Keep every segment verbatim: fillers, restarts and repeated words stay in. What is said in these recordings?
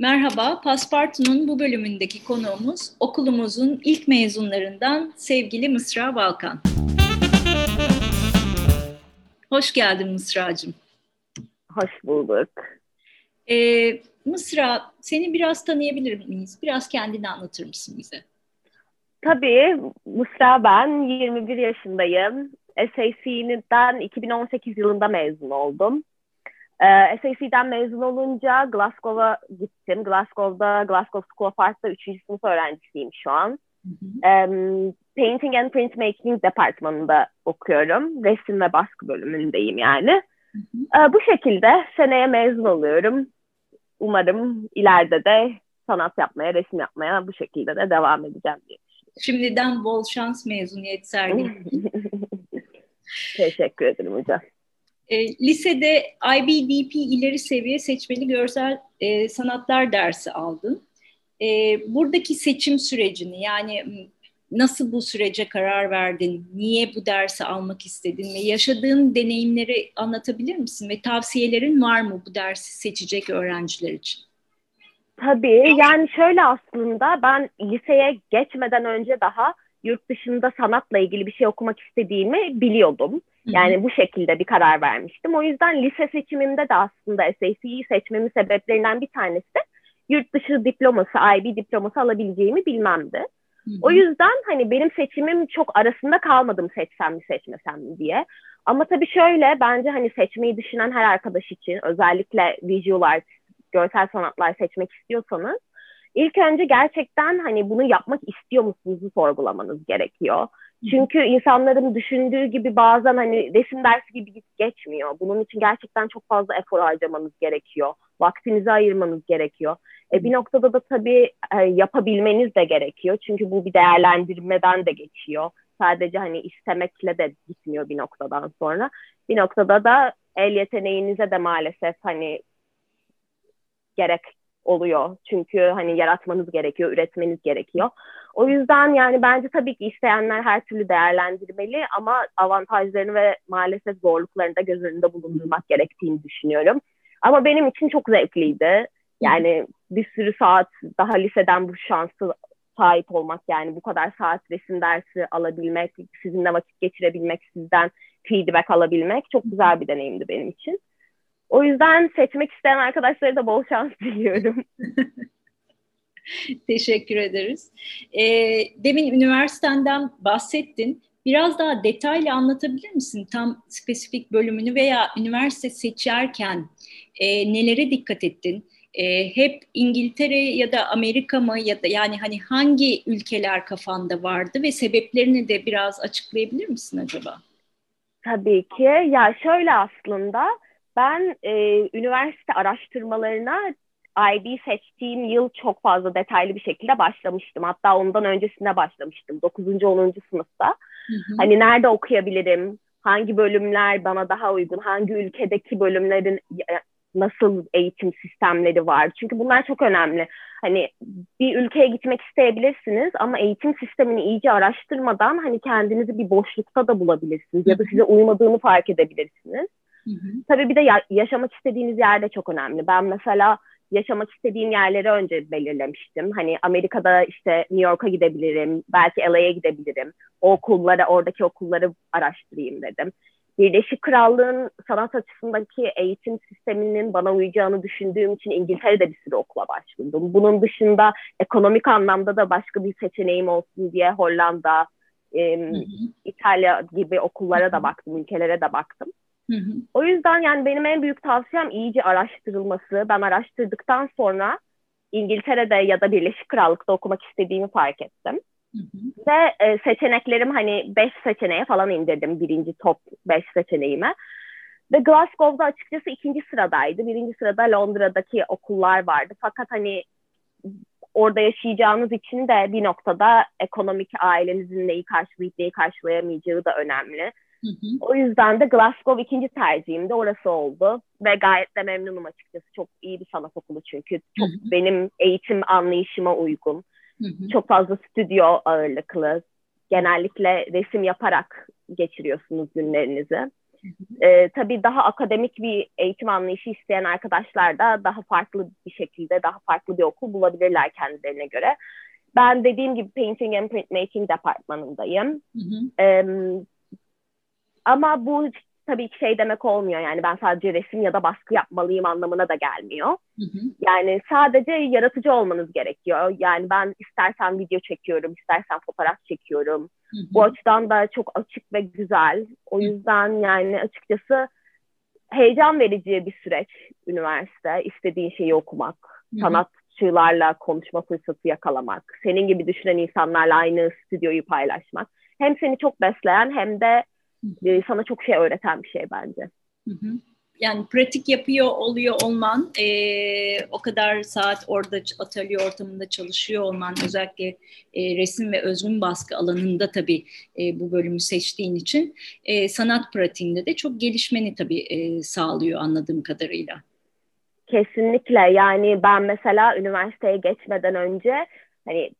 Merhaba, Paspartu'nun bu bölümündeki konuğumuz okulumuzun ilk mezunlarından sevgili Mısra Balkan. Hoş geldin Mısra'cığım. Hoş bulduk. Ee, Mısra, seni biraz tanıyabilir miyiz? Biraz kendini anlatır mısın bize? Tabii, Mısra ben, yirmi bir yaşındayım. S A C'den iki bin on sekiz yılında mezun oldum. Ee, S A C'den mezun olunca Glasgow'a gittim. Glasgow'da Glasgow School of Art'ta üçüncü sınıf öğrencisiyim şu an. Hı hı. Um, Painting and Printmaking departmanında okuyorum. Resim ve baskı bölümündeyim yani. Hı hı. Ee, bu şekilde seneye mezun oluyorum. Umarım ileride de sanat yapmaya, resim yapmaya bu şekilde de devam edeceğim diye düşünüyorum. Şimdiden bol şans mezuniyet sergileyin. Teşekkür ederim hocam. Lisede I B D P ileri seviye seçmeli görsel e, sanatlar dersi aldın. E, buradaki seçim sürecini, yani nasıl bu sürece karar verdin, niye bu dersi almak istedin ve yaşadığın deneyimleri anlatabilir misin? Ve tavsiyelerin var mı bu dersi seçecek öğrenciler için? Tabii, yani şöyle, aslında ben liseye geçmeden önce daha yurt dışında sanatla ilgili bir şey okumak istediğimi biliyordum. Yani bu şekilde bir karar vermiştim. O yüzden lise seçimimde de aslında S A C'yi seçmemin sebeplerinden bir tanesi de yurt dışı diploması, I B diploması alabileceğimi bilmemdi. Hı hı. O yüzden hani benim seçimim çok arasında kalmadım, seçsem mi seçmesem mi diye. Ama tabii şöyle, bence hani seçmeyi düşünen her arkadaş için, özellikle visual art, görsel sanatlar seçmek istiyorsanız, İlk önce gerçekten hani bunu yapmak istiyor musunuzu sorgulamanız gerekiyor. Çünkü insanların düşündüğü gibi bazen hani resim dersi gibi geçmiyor. Bunun için gerçekten çok fazla efor harcamanız gerekiyor. Vaktinizi ayırmanız gerekiyor. E bir noktada da tabii yapabilmeniz de gerekiyor. Çünkü bu bir değerlendirmeden de geçiyor. Sadece hani istemekle de gitmiyor bir noktadan sonra. Bir noktada da el yeteneğinize de maalesef hani gerek oluyor. Çünkü hani yaratmanız gerekiyor, üretmeniz gerekiyor. O yüzden yani bence tabii ki isteyenler her türlü değerlendirmeli ama avantajlarını ve maalesef zorluklarını da göz önünde bulundurmak gerektiğini düşünüyorum. Ama benim için çok zevkliydi. Yani bir sürü saat, daha liseden bu şansı sahip olmak, yani bu kadar saat resim dersi alabilmek, sizinle vakit geçirebilmek, sizden feedback alabilmek çok güzel bir deneyimdi benim için. O yüzden seçmek isteyen arkadaşlara da bol şans diliyorum. Teşekkür ederiz. E, demin üniversitenden bahsettin. Biraz daha detaylı anlatabilir misin tam spesifik bölümünü veya üniversite seçerken e, nelere dikkat ettin? E, hep İngiltere ya da Amerika mı, ya da yani hani hangi ülkeler kafanda vardı ve sebeplerini de biraz açıklayabilir misin acaba? Tabii ki. Ya şöyle, aslında ben e, üniversite araştırmalarına I B seçtiğim yıl çok fazla detaylı bir şekilde başlamıştım. Hatta ondan öncesinde başlamıştım. dokuzuncu onuncu sınıfta. Hı hı. Hani nerede okuyabilirim? Hangi bölümler bana daha uygun? Hangi ülkedeki bölümlerin nasıl eğitim sistemleri var? Çünkü bunlar çok önemli. Hani bir ülkeye gitmek isteyebilirsiniz ama eğitim sistemini iyice araştırmadan hani kendinizi bir boşlukta da bulabilirsiniz. Hı hı. Ya da size uymadığını fark edebilirsiniz. Hı hı. Tabii bir de ya- yaşamak istediğiniz yer de çok önemli. Ben mesela yaşamak istediğim yerleri önce belirlemiştim. Hani Amerika'da işte New York'a gidebilirim, belki L A'ya gidebilirim. O okullara, oradaki okulları araştırayım dedim. Birleşik Krallığın sanat açısındaki eğitim sisteminin bana uyacağını düşündüğüm için İngiltere'de bir sürü okula başvurdum. Bunun dışında ekonomik anlamda da başka bir seçeneğim olsun diye Hollanda, e, hı hı. İtalya gibi okullara da baktım, ülkelere de baktım. Hı hı. O yüzden yani benim en büyük tavsiyem iyice araştırılması. Ben araştırdıktan sonra İngiltere'de ya da Birleşik Krallık'ta okumak istediğimi fark ettim. Hı hı. Ve e, seçeneklerim hani beş seçeneğe falan indirdim, birinci top beş seçeneğime. Ve Glasgow'da açıkçası ikinci sıradaydı. Birinci sırada Londra'daki okullar vardı. Fakat hani orada yaşayacağınız için de bir noktada ekonomik, ailenizin neyi karşılayıp neyi karşılayamayacağı da önemli. Hı hı. O yüzden de Glasgow ikinci tercihimde orası oldu ve gayet de memnunum açıkçası. Çok iyi bir sanat okulu çünkü çok hı hı. benim eğitim anlayışıma uygun. Hı hı. Çok fazla stüdyo ağırlıklı. Genellikle resim yaparak geçiriyorsunuz günlerinizi. E, tabii daha akademik bir eğitim anlayışı isteyen arkadaşlar da daha farklı bir şekilde, daha farklı bir okul bulabilirler kendilerine göre. Ben dediğim gibi Painting and Printmaking departmanındayım. Hı hı. E, ama bu tabii ki şey demek olmuyor, yani ben sadece resim ya da baskı yapmalıyım anlamına da gelmiyor. Hı hı. Yani sadece yaratıcı olmanız gerekiyor. Yani ben istersen video çekiyorum, istersen fotoğraf çekiyorum. Hı hı. Bu açıdan da çok açık ve güzel. O yüzden yani açıkçası heyecan verici bir süreç üniversite. İstediğin şeyi okumak, hı hı. sanatçılarla konuşma fırsatı yakalamak, senin gibi düşünen insanlarla aynı stüdyoyu paylaşmak. Hem seni çok besleyen hem de sana çok şey öğreten bir şey bence. Hı hı. Yani pratik yapıyor oluyor olman, e, o kadar saat orada atölye ortamında çalışıyor olman, özellikle e, resim ve özgün baskı alanında tabii e, bu bölümü seçtiğin için e, sanat pratiğinde de çok gelişmeni tabii e, sağlıyor anladığım kadarıyla. Kesinlikle, yani ben mesela üniversiteye geçmeden önce hani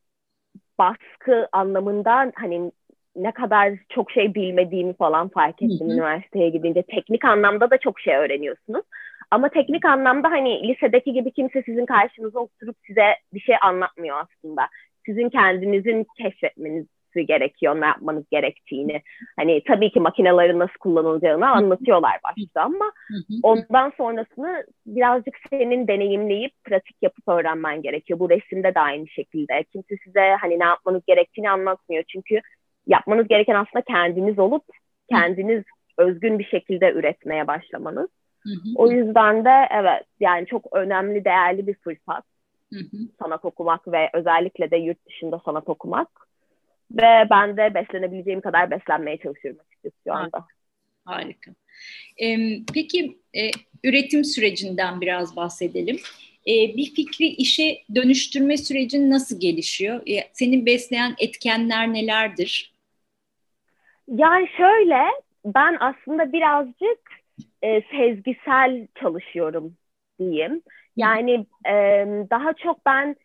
baskı anlamından hani ne kadar çok şey bilmediğimi falan fark ettim, hı hı. üniversiteye gidince. Teknik anlamda da çok şey öğreniyorsunuz. Ama teknik anlamda hani lisedeki gibi kimse sizin karşınıza oturup size bir şey anlatmıyor aslında. Sizin kendinizin keşfetmeniz gerekiyor, ne yapmanız gerektiğini. Hani tabii ki makinelerin nasıl kullanılacağını anlatıyorlar başta ama ondan sonrasını birazcık senin deneyimleyip pratik yapıp öğrenmen gerekiyor. Bu resimde de aynı şekilde. Kimse size hani ne yapmanız gerektiğini anlatmıyor. Çünkü yapmanız gereken aslında kendiniz olup kendiniz özgün bir şekilde üretmeye başlamanız. Hı hı. O yüzden de evet, yani çok önemli, değerli bir fırsat. Hı hı. Sanat okumak ve özellikle de yurt dışında sanat okumak. Ve ben de beslenebileceğim kadar beslenmeye çalışıyorum açıkçası şu anda. Harika. Harika. Ee, peki e, üretim sürecinden biraz bahsedelim. Bir fikri işe dönüştürme sürecin nasıl gelişiyor? Seni besleyen etkenler nelerdir? Yani şöyle, ben aslında birazcık e, sezgisel çalışıyorum diyeyim. Yani e, daha çok ben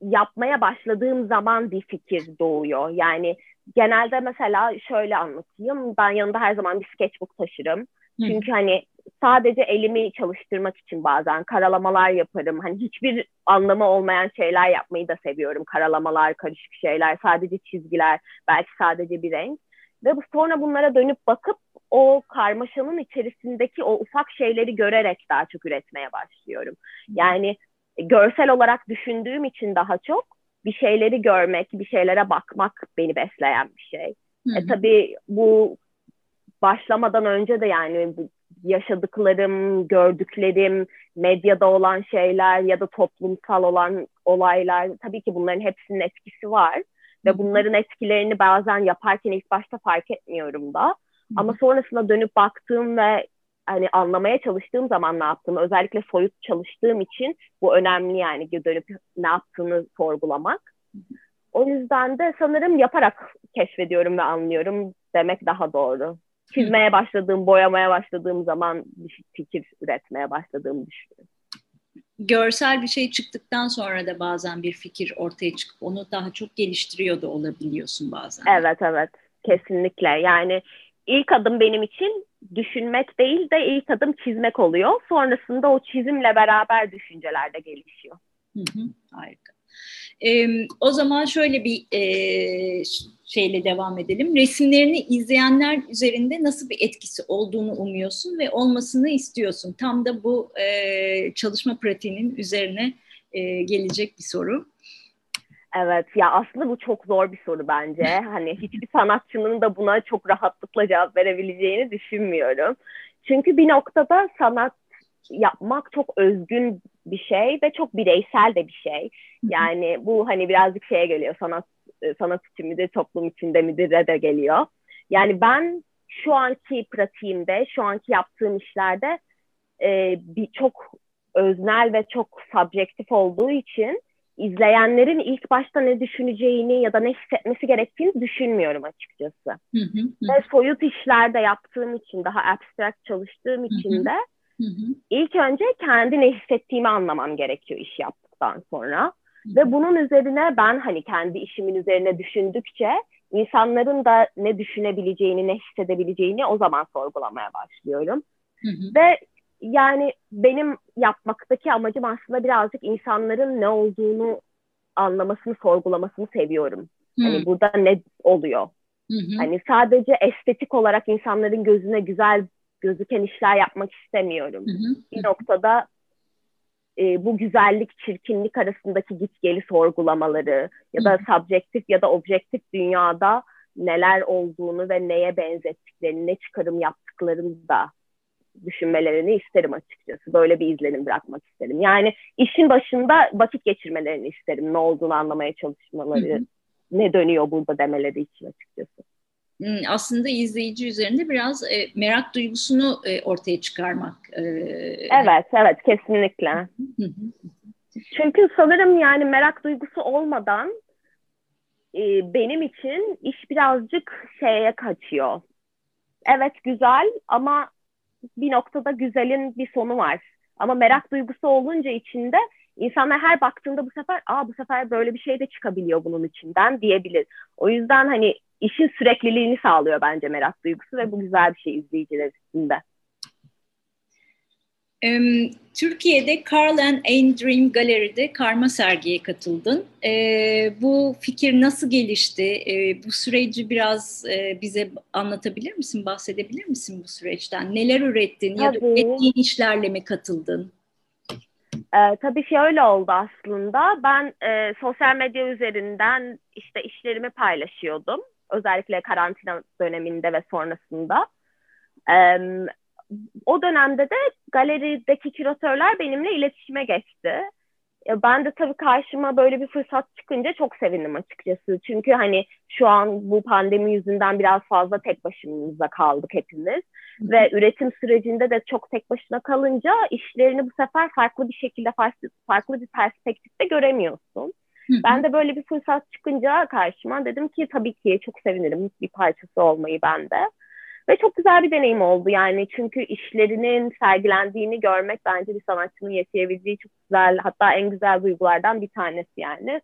yapmaya başladığım zaman bir fikir doğuyor. Yani genelde mesela şöyle anlatayım, ben yanımda her zaman bir sketchbook taşırım. Çünkü Hı. hani sadece elimi çalıştırmak için bazen karalamalar yaparım. Hani hiçbir anlamı olmayan şeyler yapmayı da seviyorum. Karalamalar, karışık şeyler, sadece çizgiler, belki sadece bir renk. Ve sonra bunlara dönüp bakıp o karmaşanın içerisindeki o ufak şeyleri görerek daha çok üretmeye başlıyorum. Yani görsel olarak düşündüğüm için daha çok bir şeyleri görmek, bir şeylere bakmak beni besleyen bir şey. Hı hı. E tabii bu başlamadan önce de yani yaşadıklarım, gördüklerim, medyada olan şeyler ya da toplumsal olan olaylar, tabii ki bunların hepsinin etkisi var. Hı. Ve bunların etkilerini bazen yaparken ilk başta fark etmiyorum da. Hı. Ama sonrasında dönüp baktığım ve hani anlamaya çalıştığım zaman ne yaptığımı, özellikle soyut çalıştığım için bu önemli, yani dönüp ne yaptığını sorgulamak. Hı. O yüzden de sanırım yaparak keşfediyorum ve anlıyorum demek daha doğru. Çizmeye başladığım, boyamaya başladığım zaman bir fikir üretmeye başladığımı düşünüyorum. Görsel bir şey çıktıktan sonra da bazen bir fikir ortaya çıkıp onu daha çok geliştiriyor da olabiliyorsun bazen. Evet evet, kesinlikle. Yani ilk adım benim için düşünmek değil de ilk adım çizmek oluyor. Sonrasında o çizimle beraber düşünceler de gelişiyor. Hı hı, harika. Ee, o zaman şöyle bir e, şeyle devam edelim. Resimlerini izleyenler üzerinde nasıl bir etkisi olduğunu umuyorsun ve olmasını istiyorsun. Tam da bu e, çalışma pratiğinin üzerine e, gelecek bir soru. Evet, ya aslında bu çok zor bir soru bence. Hani hiçbir sanatçının da buna çok rahatlıkla cevap verebileceğini düşünmüyorum. Çünkü bir noktada sanat yapmak çok özgün bir şey ve çok bireysel de bir şey. Yani bu hani birazcık şeye geliyor, sanat sanat için midir, toplum içinde midir'e de geliyor. Yani ben şu anki pratiğimde, şu anki yaptığım işlerde e, bir çok öznel ve çok subjektif olduğu için izleyenlerin ilk başta ne düşüneceğini ya da ne hissetmesi gerektiğini düşünmüyorum açıkçası. Hı hı, hı. Ve soyut işlerde yaptığım için, daha abstract çalıştığım için hı hı. de Hı hı. İlk önce kendi ne hissettiğimi anlamam gerekiyor iş yaptıktan sonra. Hı hı. Ve bunun üzerine ben hani kendi işimin üzerine düşündükçe insanların da ne düşünebileceğini, ne hissedebileceğini o zaman sorgulamaya başlıyorum. Hı hı. Ve yani benim yapmaktaki amacım aslında birazcık insanların ne olduğunu anlamasını, sorgulamasını seviyorum. Hı. Hani burada ne oluyor? Hı hı. Hani sadece estetik olarak insanların gözüne güzel gözüken işler yapmak istemiyorum. Hı hı. Bir noktada e, bu güzellik, çirkinlik arasındaki gitgeli sorgulamaları ya da hı hı. subjektif ya da objektif dünyada neler olduğunu ve neye benzettiklerini, ne çıkarım yaptıklarını da düşünmelerini isterim açıkçası. Böyle bir izlenim bırakmak isterim. Yani işin başında vakit geçirmelerini isterim. Ne olduğunu anlamaya çalışmaları, hı hı. ne dönüyor burada demeleri için açıkçası. Aslında izleyici üzerinde biraz e, merak duygusunu e, ortaya çıkarmak. E, evet, evet, kesinlikle. Çünkü sanırım yani merak duygusu olmadan e, benim için iş birazcık şeye kaçıyor. Evet, güzel ama bir noktada güzelin bir sonu var. Ama merak duygusu olunca içinde insanlar her baktığında bu sefer aa bu sefer böyle bir şey de çıkabiliyor bunun içinden diyebilir. O yüzden hani İşin sürekliliğini sağlıyor bence merak duygusu ve bu güzel bir şey izleyiciler içinde. Türkiye'de Carl and Anne Dream Gallery'de karma sergiye katıldın. Bu fikir nasıl gelişti? Bu süreci biraz bize anlatabilir misin, bahsedebilir misin bu süreçten? Neler ürettin tabii. ya da ürettiğin işlerle mi katıldın? Ee, tabii şöyle oldu aslında. Ben e, sosyal medya üzerinden işte işlerimi paylaşıyordum. Özellikle karantina döneminde ve sonrasında. Ee, o dönemde de galerideki küratörler benimle iletişime geçti. Ben de tabii karşıma böyle bir fırsat çıkınca çok sevindim açıkçası. Çünkü hani şu an bu pandemi yüzünden biraz fazla tek başımıza kaldık hepimiz. Hı. Ve üretim sürecinde de çok tek başına kalınca işlerini bu sefer farklı bir şekilde, farklı, farklı bir perspektifte göremiyorsun. Hı. Ben de böyle bir fırsat çıkınca karşıma dedim ki tabii ki çok sevinirim bir parçası olmayı ben de. Ve çok güzel bir deneyim oldu yani çünkü işlerinin sergilendiğini görmek bence bir sanatçının yaşayabildiği çok güzel, hatta en güzel duygulardan bir tanesi yani.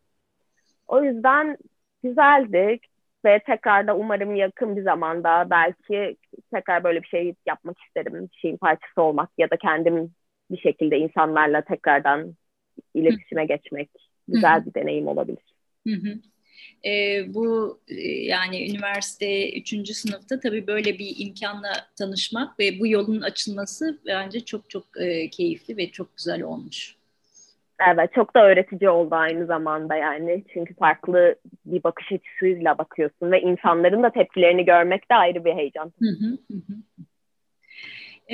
O yüzden güzeldi ve tekrar da umarım yakın bir zamanda belki tekrar böyle bir şey yapmak isterim. Bir şeyin parçası olmak ya da kendim bir şekilde insanlarla tekrardan iletişime geçmek güzel bir deneyim olabilir. Hı hı. E, bu e, yani üniversite üçüncü sınıfta tabii böyle bir imkanla tanışmak ve bu yolun açılması bence çok çok e, keyifli ve çok güzel olmuş. Evet, çok da öğretici oldu aynı zamanda yani çünkü farklı bir bakış açısıyla bakıyorsun ve insanların da tepkilerini görmek de ayrı bir heyecan. Hı hı hı.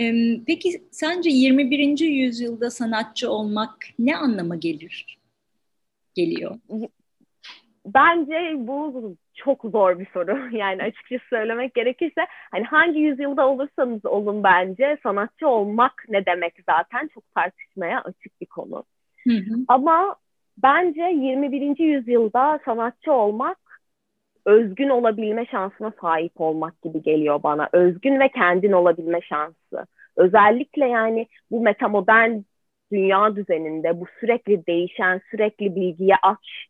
E, peki sence yirmi birinci yüzyılda sanatçı olmak ne anlama gelir? Geliyor? Bence bu çok zor bir soru. Yani açıkçası söylemek gerekirse hani hangi yüzyılda olursanız olun bence sanatçı olmak ne demek zaten çok tartışmaya açık bir konu. Hı hı. Ama bence yirmi birinci yüzyılda sanatçı olmak özgün olabilme şansına sahip olmak gibi geliyor bana. Özgün ve kendin olabilme şansı. Özellikle yani bu metamodern dünya düzeninde bu sürekli değişen, sürekli bilgiye aç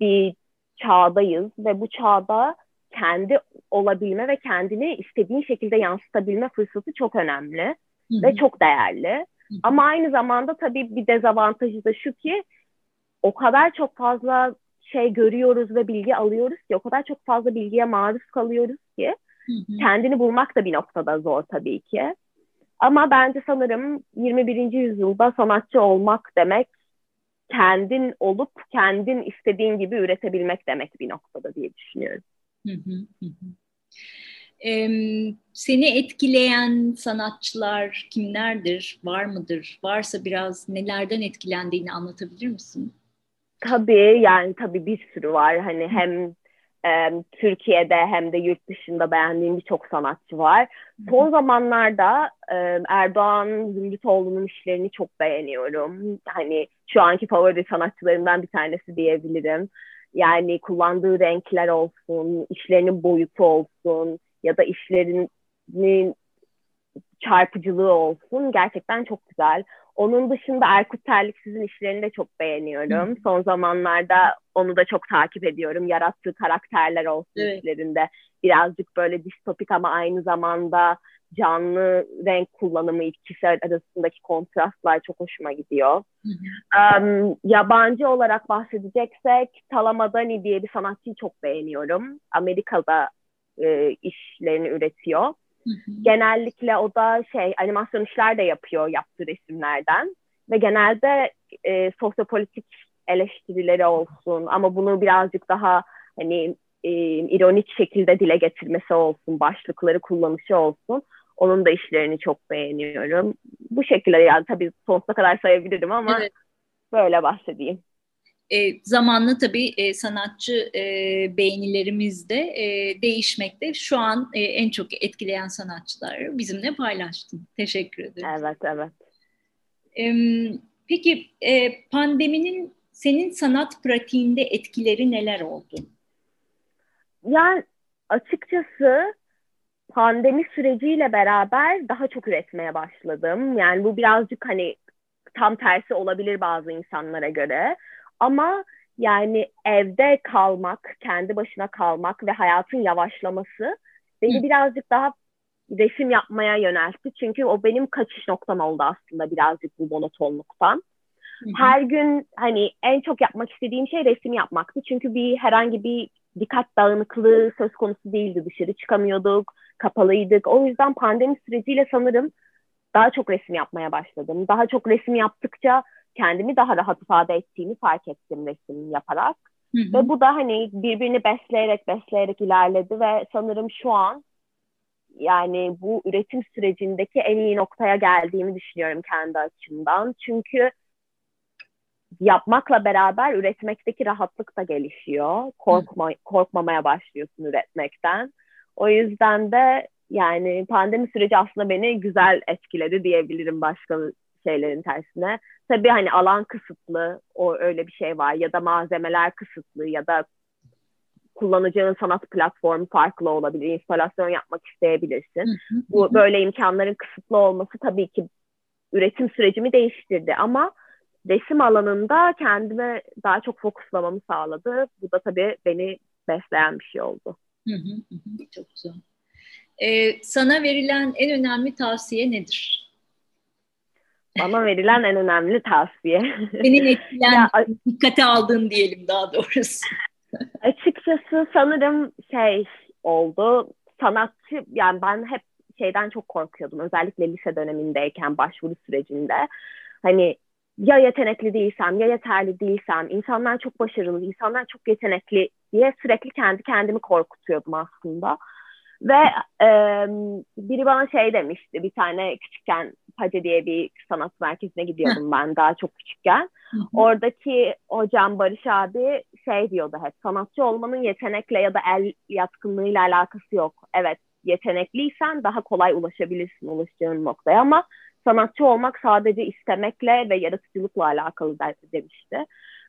bir çağdayız ve bu çağda kendi olabilme ve kendini istediğin şekilde yansıtabilme fırsatı çok önemli Hı-hı. ve çok değerli. Hı-hı. Ama aynı zamanda tabii bir dezavantajı da şu ki o kadar çok fazla şey görüyoruz ve bilgi alıyoruz ki o kadar çok fazla bilgiye maruz kalıyoruz ki Hı-hı. kendini bulmak da bir noktada zor tabii ki. Ama bence sanırım yirmi birinci yüzyılda sanatçı olmak demek kendin olup kendin istediğin gibi üretebilmek demek bir noktada diye düşünüyorum. Hı hı hı. Ee, seni etkileyen sanatçılar kimlerdir? Var mıdır? Varsa biraz nelerden etkilendiğini anlatabilir misin? Tabii yani tabii bir sürü var. Hani hem e, Türkiye'de hem de yurt dışında beğendiğim birçok sanatçı var. Son zamanlarda e, Erdoğan Zümrütoğlu'nun işlerini çok beğeniyorum. Hani şu anki favori sanatçılarımdan bir tanesi diyebilirim. Yani kullandığı renkler olsun, işlerinin boyutu olsun ya da işlerinin çarpıcılığı olsun. Gerçekten çok güzel. Onun dışında Erkut Terlik, sizin işlerini de çok beğeniyorum. Hı. Son zamanlarda onu da çok takip ediyorum. Yarattığı karakterler olsun, evet, işlerinde. Birazcık böyle distopik ama aynı zamanda canlı renk kullanımı, ikisi arasındaki kontrastlar çok hoşuma gidiyor. Um, yabancı olarak bahsedeceksek Talamadani diye bir sanatçıyı çok beğeniyorum. Amerika'da e, işlerini üretiyor. Hı hı. Genellikle o da şey, animasyon işler de yapıyor yaptığı resimlerden. Ve genelde e, sosyopolitik eleştirileri olsun ama bunu birazcık daha hani e, ironik şekilde dile getirmesi olsun, başlıkları kullanışı olsun. Onun da işlerini çok beğeniyorum. Bu şekilde, yani tabii sonsuza kadar sayabilirim ama evet, böyle bahsedeyim. E, zamanla tabii e, sanatçı e, beğenilerimiz de e, değişmekte. Şu an e, en çok etkileyen sanatçıları bizimle paylaştın. Teşekkür ederim. Evet, evet. E, peki e, pandeminin senin sanat pratiğinde etkileri neler oldu? Yani açıkçası pandemi süreciyle beraber daha çok üretmeye başladım. Yani bu birazcık hani tam tersi olabilir bazı insanlara göre. Ama yani evde kalmak, kendi başına kalmak ve hayatın yavaşlaması beni Hı. birazcık daha resim yapmaya yöneltti. Çünkü o benim kaçış noktam oldu aslında birazcık bu monotonluktan. Hı. Her gün hani en çok yapmak istediğim şey resim yapmaktı. Çünkü bir herhangi bir dikkat dağınıklığı söz konusu değildi. Dışarı çıkamıyorduk, kapalıydık. O yüzden pandemi süreciyle sanırım daha çok resim yapmaya başladım. Daha çok resim yaptıkça kendimi daha rahat ifade ettiğimi fark ettim resim yaparak. Hı hı. Ve bu da hani birbirini besleyerek besleyerek ilerledi ve sanırım şu an yani bu üretim sürecindeki en iyi noktaya geldiğimi düşünüyorum kendi açımdan. Çünkü yapmakla beraber üretmekteki rahatlık da gelişiyor. Korkma, korkmamaya başlıyorsun üretmekten. O yüzden de yani pandemi süreci aslında beni güzel etkiledi diyebilirim başka şeylerin tersine. Tabii hani alan kısıtlı, o öyle bir şey var, ya da malzemeler kısıtlı, ya da kullanacağın sanat platformu farklı olabilir. İnstalasyon yapmak isteyebilirsin. Bu böyle imkanların kısıtlı olması tabii ki üretim sürecimi değiştirdi ama resim alanında kendime daha çok fokuslamamı sağladı. Bu da tabii beni besleyen bir şey oldu. Hı hı hı, çok güzel. Ee, sana verilen en önemli tavsiye nedir? Bana verilen en önemli tavsiye. Senin etkilen, ya, dikkate aldığın diyelim daha doğrusu. Açıkçası sanırım şey oldu. Sanatçı, yani ben hep şeyden çok korkuyordum. Özellikle lise dönemindeyken başvuru sürecinde. Hani ya yetenekli değilsem, ya yeterli değilsem, insanlar çok başarılı, insanlar çok yetenekli diye sürekli kendi kendimi korkutuyordum aslında. Ve e, biri bana şey demişti, bir tane küçükken Pace diye bir sanat merkezine gidiyordum ben daha çok küçükken. Oradaki hocam Barış abi şey diyordu hep, sanatçı olmanın yetenekle ya da el yatkınlığıyla alakası yok. Evet, yetenekliysen daha kolay ulaşabilirsin ulaşacağın noktaya ama sanatçı olmak sadece istemekle ve yaratıcılıkla alakalı demişti.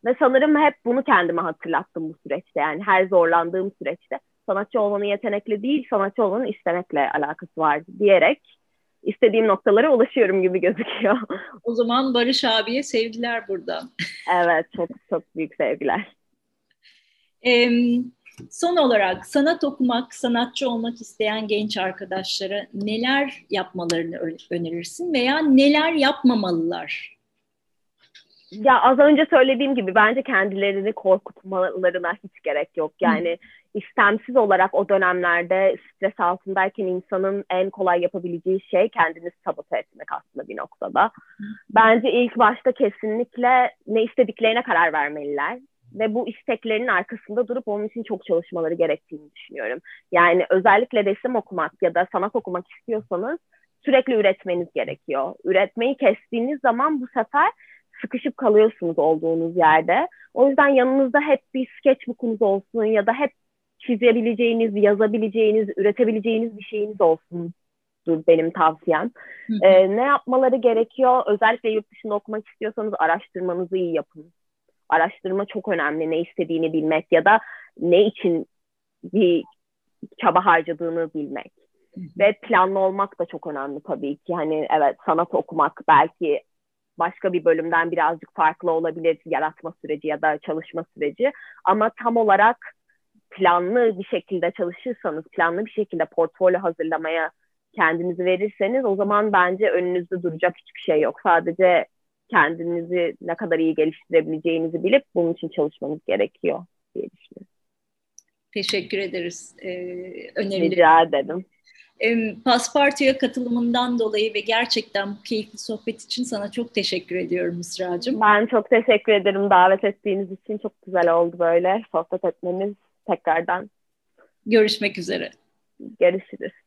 Ve sanırım hep bunu kendime hatırlattım bu süreçte. Yani her zorlandığım süreçte sanatçı olmanın yetenekli değil, sanatçı olmanın istemekle alakası var diyerek istediğim noktalara ulaşıyorum gibi gözüküyor. O zaman Barış abiye sevgiler buradan. Evet, çok çok büyük sevgiler. Ee, son olarak sanat okumak, sanatçı olmak isteyen genç arkadaşlara neler yapmalarını önerirsin veya neler yapmamalılar? Ya az önce söylediğim gibi bence kendilerini korkutmalarına hiç gerek yok. Yani Hı. istemsiz olarak o dönemlerde stres altındayken insanın en kolay yapabileceği şey kendini sabote etmek aslında bir noktada. Hı. Bence ilk başta kesinlikle ne istediklerine karar vermeliler. Ve bu isteklerinin arkasında durup onun için çok çalışmaları gerektiğini düşünüyorum. Yani özellikle resim okumak ya da sanat okumak istiyorsanız sürekli üretmeniz gerekiyor. Üretmeyi kestiğiniz zaman bu sefer sıkışıp kalıyorsunuz olduğunuz yerde. O yüzden yanınızda hep bir sketchbook'unuz olsun ya da hep çizebileceğiniz, yazabileceğiniz, üretebileceğiniz bir şeyiniz olsun. Benim tavsiyem. Ee, ne yapmaları gerekiyor? Özellikle yurt dışında okumak istiyorsanız araştırmanızı iyi yapın. Araştırma çok önemli. Ne istediğini bilmek ya da ne için bir çaba harcadığını bilmek. Ve planlı olmak da çok önemli tabii ki. Hani evet, sanat okumak belki başka bir bölümden birazcık farklı olabilir, yaratma süreci ya da çalışma süreci. Ama tam olarak planlı bir şekilde çalışırsanız, planlı bir şekilde portfolyo hazırlamaya kendinizi verirseniz, o zaman bence önünüzde duracak hiçbir şey yok. Sadece kendinizi ne kadar iyi geliştirebileceğinizi bilip bunun için çalışmanız gerekiyor diye düşünüyorum. Teşekkür ederiz. Ee, önemli. Rica ederim. Paspartu'ya katılımından dolayı ve gerçekten bu keyifli sohbet için sana çok teşekkür ediyorum Mısra'cığım. Ben çok teşekkür ederim davet ettiğiniz için. Çok güzel oldu böyle sohbet etmemiz tekrardan. Görüşmek üzere. Görüşürüz.